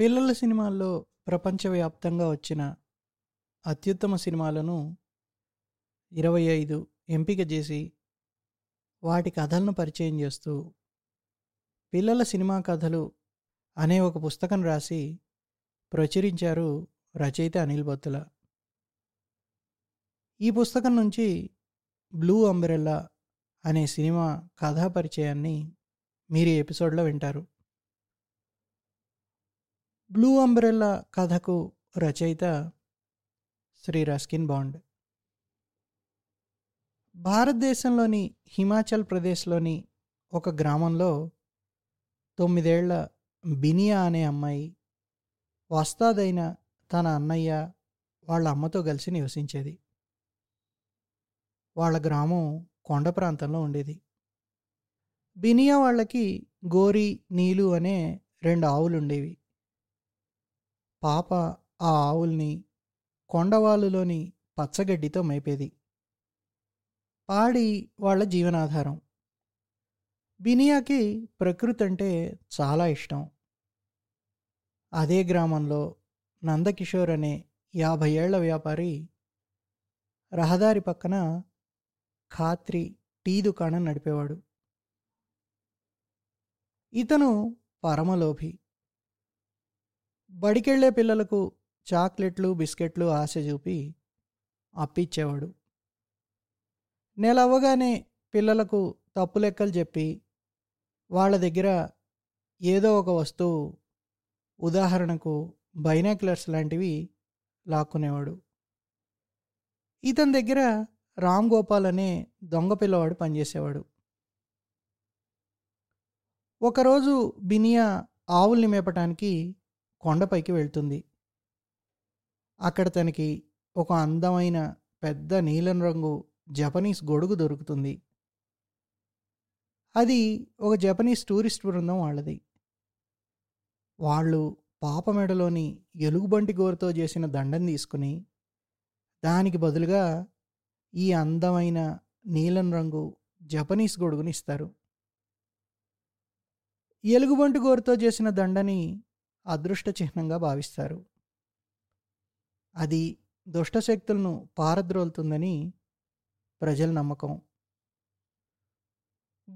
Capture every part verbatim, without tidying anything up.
పిల్లల సినిమాల్లో ప్రపంచవ్యాప్తంగా వచ్చిన అత్యుత్తమ సినిమాలను ఇరవై ఐదు ఎంపిక చేసి వాటి కథలను పరిచయం చేస్తూ పిల్లల సినిమా కథలు అనే ఒక పుస్తకం రాసి ప్రచురించారు రచయిత అనిల్ బొత్తుల. ఈ పుస్తకం నుంచి బ్లూ అంబ్రెల్లా అనే సినిమా కథా పరిచయాన్ని మీరు ఈ ఎపిసోడ్లో వింటారు. బ్లూ అంబ్రెల్లా కథకు రచయిత శ్రీ రస్కిన్ బాండ్. భారతదేశంలోని హిమాచల్ ప్రదేశ్లోని ఒక గ్రామంలో తొమ్మిదేళ్ల బినియా అనే అమ్మాయి వస్తాదైన తన అన్నయ్య వాళ్ళ అమ్మతో కలిసి నివసించేది. వాళ్ళ గ్రామం కొండ ప్రాంతంలో ఉండేది. బినియా వాళ్ళకి గోరి, నీలు అనే రెండు ఆవులు ఉండేవి. పాప ఆ ఆవుల్ని కొండవాలులోని పచ్చగడ్డితో మేపేది. పాడి వాళ్ళ జీవనాధారం. బినియాకి ప్రకృతి అంటే చాలా ఇష్టం. అదే గ్రామంలో నందకిషోర్ అనే యాభై ఏళ్ల వ్యాపారి రహదారి పక్కన ఖాత్రి టీ దుకాణం నడిపేవాడు. ఇతను పరమలోభి. బడికెళ్లే పిల్లలకు చాక్లెట్లు, బిస్కెట్లు ఆశ చూపి అప్పిచ్చేవాడు. నెల అవ్వగానే పిల్లలకు తప్పు లెక్కలు చెప్పి వాళ్ళ దగ్గర ఏదో ఒక వస్తువు, ఉదాహరణకు బైనాక్యులర్స్ లాంటివి లాక్కునేవాడు. ఇతని దగ్గర రామ్ గోపాల్ అనే దొంగ పిల్లవాడు పనిచేసేవాడు. ఒకరోజు బినియా ఆవుల్ని మేపటానికి కొండపైకి వెళ్తుంది. అక్కడ తనకి ఒక అందమైన పెద్ద నీలం రంగు జపనీస్ గొడుగు దొరుకుతుంది. అది ఒక జపనీస్ టూరిస్ట్ బృందం వాళ్ళది. వాళ్ళు పాప మెడలోని ఎలుగుబంటి గోరుతో చేసిన దండను తీసుకుని దానికి బదులుగా ఈ అందమైన నీలం రంగు జపనీస్ గొడుగుని ఇస్తారు. ఎలుగుబంటి గోరుతో చేసిన దండని అదృష్ట చిహ్నంగా భావిస్తారు. అది దుష్టశక్తులను పారద్రోలుతుందని ప్రజల నమ్మకం.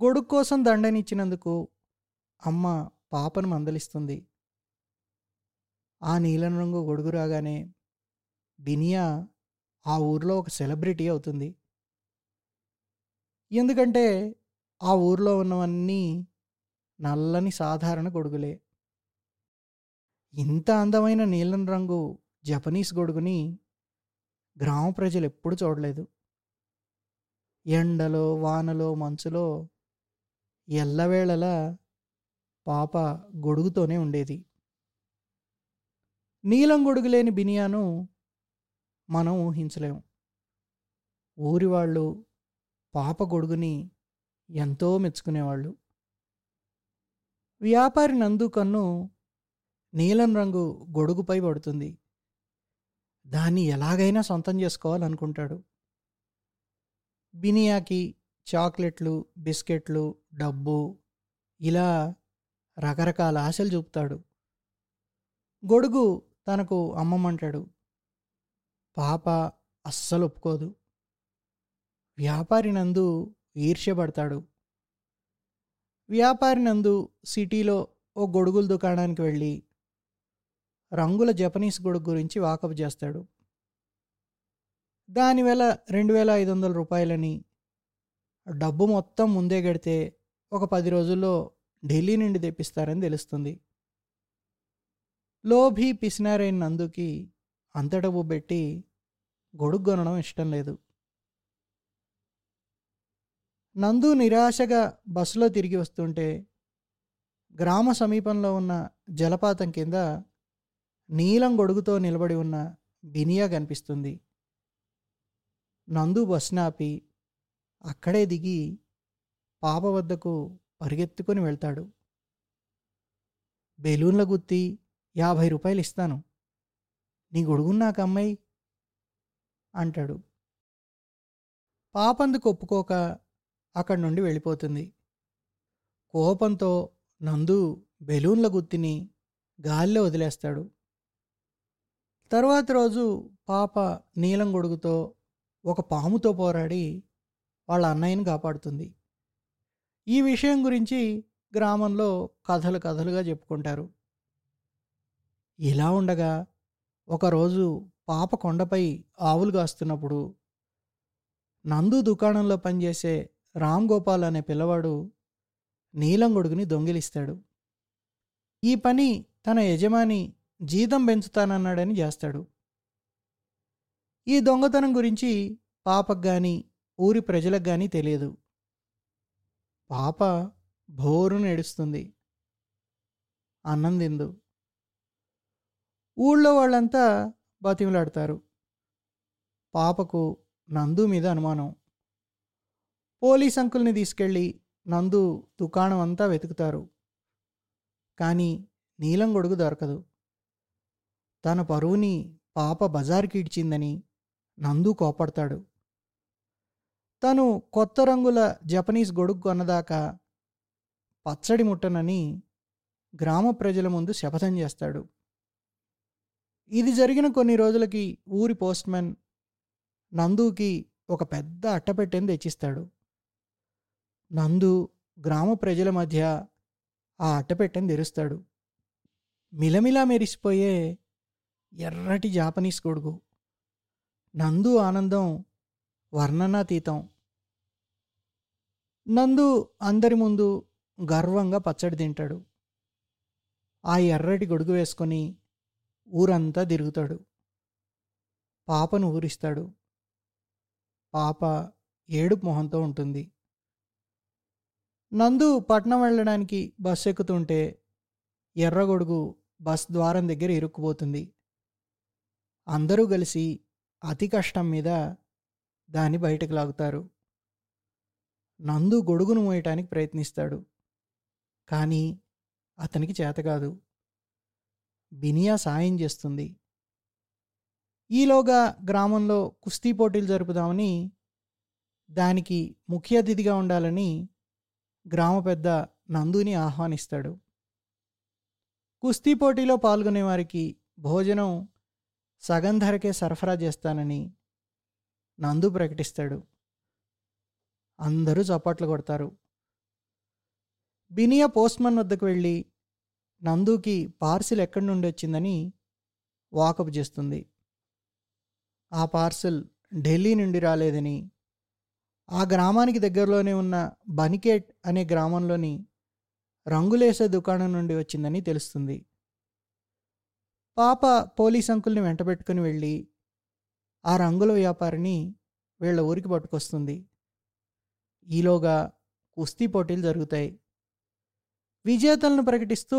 గొడుగు కోసం దండనిచ్చినందుకు అమ్మ పాపను మందలిస్తుంది. ఆ నీలం రంగు గొడుగు రాగానే బినియా ఆ ఊర్లో ఒక సెలబ్రిటీ అవుతుంది. ఎందుకంటే ఆ ఊర్లో ఉన్నవన్నీ నల్లని సాధారణ గొడుగులే. ఇంత అందమైన నీలం రంగు జపనీస్ గొడుగుని గ్రామ ప్రజలు ఎప్పుడూ చూడలేదు. ఎండలో, వానలో, మంచులో ఎల్లవేళలా పాప గొడుగుతోనే ఉండేది. నీలం గొడుగు లేని బినియాను మనం ఊహించలేము. ఊరి వాళ్ళు పాప గొడుగుని ఎంతో మెచ్చుకునేవాళ్ళు. వ్యాపారి నందు కన్ను నీలం రంగు గొడుగుపై పడుతుంది. దాన్ని ఎలాగైనా సొంతం చేసుకోవాలనుకుంటాడు. బినియాకి చాక్లెట్లు, బిస్కెట్లు, డబ్బు ఇలా రకరకాల ఆశలు చూపుతాడు. గొడుగు తనకు అమ్మమంటాడు. పాప అస్సలు ఒప్పుకోదు. వ్యాపారి నందు ఈర్ష్యపడతాడు. వ్యాపారి నందు సిటీలో ఓ గొడుగుల దుకాణానికి వెళ్ళి రంగుల జపనీస్ గొడుగు గురించి వాకప్ చేస్తాడు. దానివేళ రెండు వేల ఐదు వందల రూపాయలని, డబ్బు మొత్తం ముందే గడితే ఒక పది రోజుల్లో ఢిల్లీ నుండి తెప్పిస్తారని తెలుస్తుంది. లోభి పిసినారైన నందుకి అంత డబ్బు పెట్టి గొడుగు కొనడం ఇష్టం లేదు. నందు నిరాశగా బస్సులో తిరిగి వస్తుంటే గ్రామ సమీపంలో ఉన్న జలపాతం కింద నీలం గొడుగుతో నిలబడి ఉన్న బినియా కనిపిస్తుంది. నందు బస్సును ఆపి అక్కడే దిగి పాప వద్దకు పరిగెత్తుకొని వెళ్తాడు. బెలూన్ల గుత్తి, యాభై రూపాయలు ఇస్తాను, నీ గొడుగున్నాక అమ్మాయి అంటాడు. పాపందుకు ఒప్పుకోక అక్కడి నుండి వెళ్ళిపోతుంది. కోపంతో నందు బెలూన్ల గుత్తిని గాల్లో వదిలేస్తాడు. తర్వాత రోజు పాప నీలం గొడుగుతో ఒక పాముతో పోరాడి వాళ్ళ అన్నయ్యని కాపాడుతుంది. ఈ విషయం గురించి గ్రామంలో కథలు కథలుగా చెప్పుకుంటారు. ఇలా ఉండగా ఒకరోజు పాప కొండపై ఆవులు కాస్తున్నప్పుడు నందు దుకాణంలో పనిచేసే రామ్ గోపాల్ అనే పిల్లవాడు నీలం గొడుగుని దొంగిలిస్తాడు. ఈ పని తన యజమాని జీతం పెంచుతానన్నాడని చేస్తాడు. ఈ దొంగతనం గురించి పాపకు కానీ ఊరి ప్రజలకు కానీ తెలియదు. పాప బోరును ఏడుస్తుంది. అన్నం తిందు. ఊళ్ళో వాళ్ళంతా బతిమలాడతారు. పాపకు నందు మీద అనుమానం. పోలీస్ అంకుల్ని తీసుకెళ్ళి నందు దుకాణం అంతా వెతుకుతారు. కానీ నీలం గొడుగు దొరకదు. తన పరువుని పాప బజార్కి ఇడ్చిందని నందు కోపడతాడు. తను కొత్త రంగుల జపనీస్ గొడుగు కొన్నదాకా పచ్చడి ముట్టనని గ్రామ ప్రజల ముందు శపథం చేస్తాడు. ఇది జరిగిన కొన్ని రోజులకి ఊరి పోస్ట్మెన్ నందుకి ఒక పెద్ద అట్టపెట్టెని తెచ్చిస్తాడు. నందు గ్రామ ప్రజల మధ్య ఆ అట్టపెట్టెని తెరుస్తాడు. మిలమిలా మెరిసిపోయే ఎర్రటి జాపనీస్ గొడుగు. నందు ఆనందం వర్ణనాతీతం. నందు అందరి ముందు గర్వంగా పచ్చడి తింటాడు. ఆ ఎర్రటి గొడుగు వేసుకొని ఊరంతా తిరుగుతాడు. పాపను ఊరిస్తాడు. పాప ఏడుపు మొహంతో ఉంటుంది. నందు పట్నం వెళ్ళడానికి బస్సు ఎక్కుతుంటే ఎర్రగొడుగు బస్ ద్వారం దగ్గర ఇరుక్కుపోతుంది. అందరూ కలిసి అతి కష్టం మీద దాన్ని బయటకు లాగుతారు. నందు గొడుగును మోయటానికి ప్రయత్నిస్తాడు. కానీ అతనికి చేతకాదు. బినియా సాయం చేస్తుంది. ఈలోగా గ్రామంలో కుస్తీ పోటీలు జరుపుదామని, దానికి ముఖ్య అతిథిగా ఉండాలని గ్రామ పెద్ద నందుని ఆహ్వానిస్తాడు. కుస్తీ పోటీలో పాల్గొనే వారికి భోజనం సగం ధరకే సరఫరా చేస్తానని నందు ప్రకటిస్తాడు. అందరూ చప్పట్లు కొడతారు. బినియా పోస్ట్మన్ వద్దకు వెళ్ళి నందుకి పార్సిల్ ఎక్కడి నుండి వచ్చిందని వాకప్ చేస్తుంది. ఆ పార్సిల్ ఢిల్లీ నుండి రాలేదని, ఆ గ్రామానికి దగ్గరలోనే ఉన్న బనికేట్ అనే గ్రామంలోని రంగులేసే దుకాణం నుండి వచ్చిందని తెలుస్తుంది. పాప పోలీస్ అంకుల్ని వెంటబెట్టుకుని వెళ్ళి ఆ రంగుల వ్యాపారిని వీళ్ళ ఊరికి పట్టుకొస్తుంది. ఈలోగా కుస్తీ పోటీలు జరుగుతాయి. విజేతలను ప్రకటిస్తూ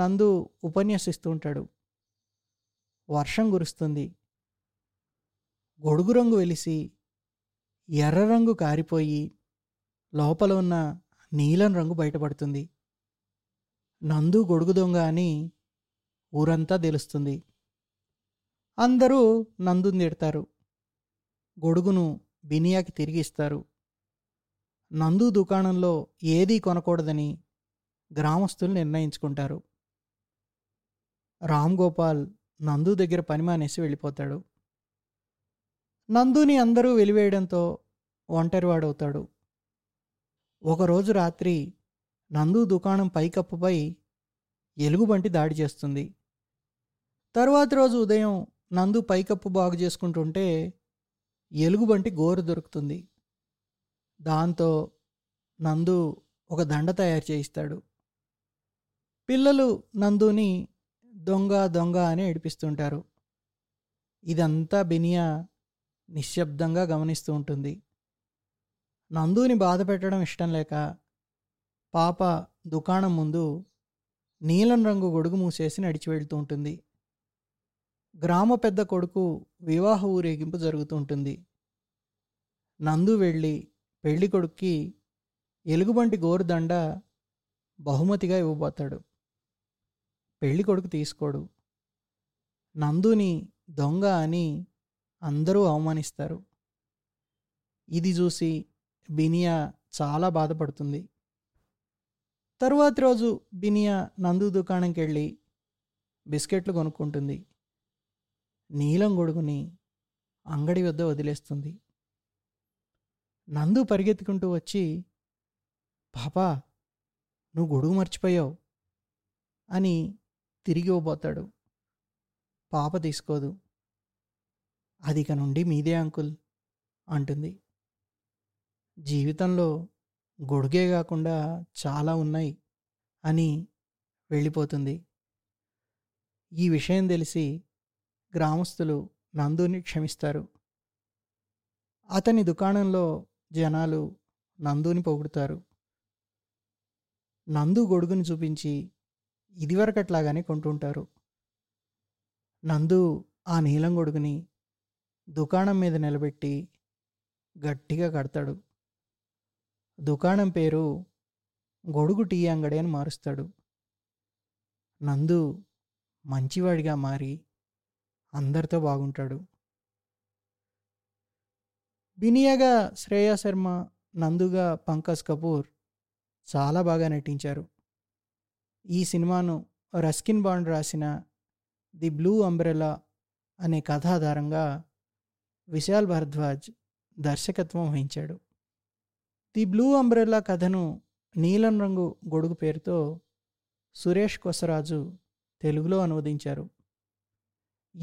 నందు ఉపన్యాసిస్తూ ఉంటాడు. వర్షం కురుస్తుంది. గొడుగు రంగు వెలిసి ఎర్ర రంగు కారిపోయి లోపల ఉన్న నీలం రంగు బయటపడుతుంది. నందు గొడుగు దొంగ అని ఊరంతా తెలుస్తుంది. అందరూ నందుని తిడతారు. గొడుగును బినియాకి తిరిగి ఇస్తారు. నందు దుకాణంలో ఏదీ కొనకూడదని గ్రామస్తులు నిర్ణయించుకుంటారు. రామ్ గోపాల్ నందు దగ్గర పని మానేసి వెళ్ళిపోతాడు. నందుని అందరూ వెలివేయడంతో ఒంటరివాడవుతాడు. ఒకరోజు రాత్రి నందు దుకాణం పైకప్పుపై ఎలుగుబంటి దాడి చేస్తుంది. తర్వాత రోజు ఉదయం నందు పైకప్పు బాగు చేసుకుంటుంటే ఎలుగుబంటి గోరు దొరుకుతుంది. దాంతో నందు ఒక దండ తయారు చేయిస్తాడు. పిల్లలు నందుని దొంగ దొంగ అని ఏడిపిస్తుంటారు. ఇదంతా బినియా నిశ్శబ్దంగా గమనిస్తూ ఉంటుంది. నందుని బాధ పెట్టడం ఇష్టం లేక పాప దుకాణం ముందు నీలం రంగు గొడుగు మూసేసి నడిచి వెళ్తూ ఉంటుంది. గ్రామ పెద్ద కొడుకు వివాహ ఊరేగింపు జరుగుతూ ఉంటుంది. నందు వెళ్ళి పెళ్లి కొడుక్కి ఎలుగుబంటి గోరుదండ బహుమతిగా ఇవ్వబోతాడు. పెళ్లి కొడుకు తీసుకోడు. నందుని దొంగ అని అందరూ అవమానిస్తారు. ఇది చూసి బినియా చాలా బాధపడుతుంది. తరువాతి రోజు బినియా నందు దుకాణంకి వెళ్ళి బిస్కెట్లు కొనుక్కుంటుంది. నీలం గొడుగుని అంగడి వద్ద వదిలేస్తుంది. నందు పరిగెత్తుకుంటూ వచ్చి, పాపా నువ్వు గొడుగు మర్చిపోయావు అని తిరిగి ఇవ్వబోతాడు. పాప తీసుకోదు. అది ఇక నుండి మీదే అంకుల్ అంటుంది. జీవితంలో గొడుగే కాకుండా చాలా ఉన్నాయి అని వెళ్ళిపోతుంది. ఈ విషయం తెలిసి గ్రామస్తులు నందుని క్షమిస్తారు. అతని దుకాణంలో జనాలు నందుని పొగుడుతారు. నందు గొడుగుని చూపించి ఇదివరకట్లాగానే కొంటుంటారు. నందు ఆ నీలం గొడుగుని దుకాణం మీద నిలబెట్టి గట్టిగా కడతాడు. దుకాణం పేరు గొడుగు టీ అంగడి అని మారుస్తాడు. నందు మంచివాడిగా మారి అందరితో బాగుంటాడు. బినియాగా శ్రేయా శర్మ, నందుగా పంకజ్ కపూర్ చాలా బాగా నటించారు. ఈ సినిమాను రస్కిన్ బాండ్ రాసిన ది బ్లూ అంబ్రెలా అనే కథ ఆధారంగా విశాల్ భరద్వాజ్ దర్శకత్వం వహించాడు. ది బ్లూ అంబ్రెలా కథను నీలం రంగు గొడుగు పేరుతో సురేష్ కోసరాజు తెలుగులో అనువదించారు.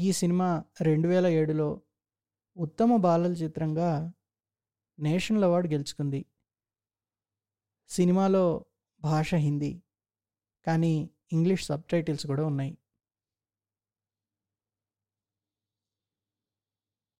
ఈ సినిమా రెండు వేల ఏడులో ఉత్తమ బాలల చిత్రంగా నేషనల్ అవార్డు గెలుచుకుంది. సినిమాలో భాష హిందీ, కానీ ఇంగ్లీష్ సబ్ టైటిల్స్ కూడా ఉన్నాయి.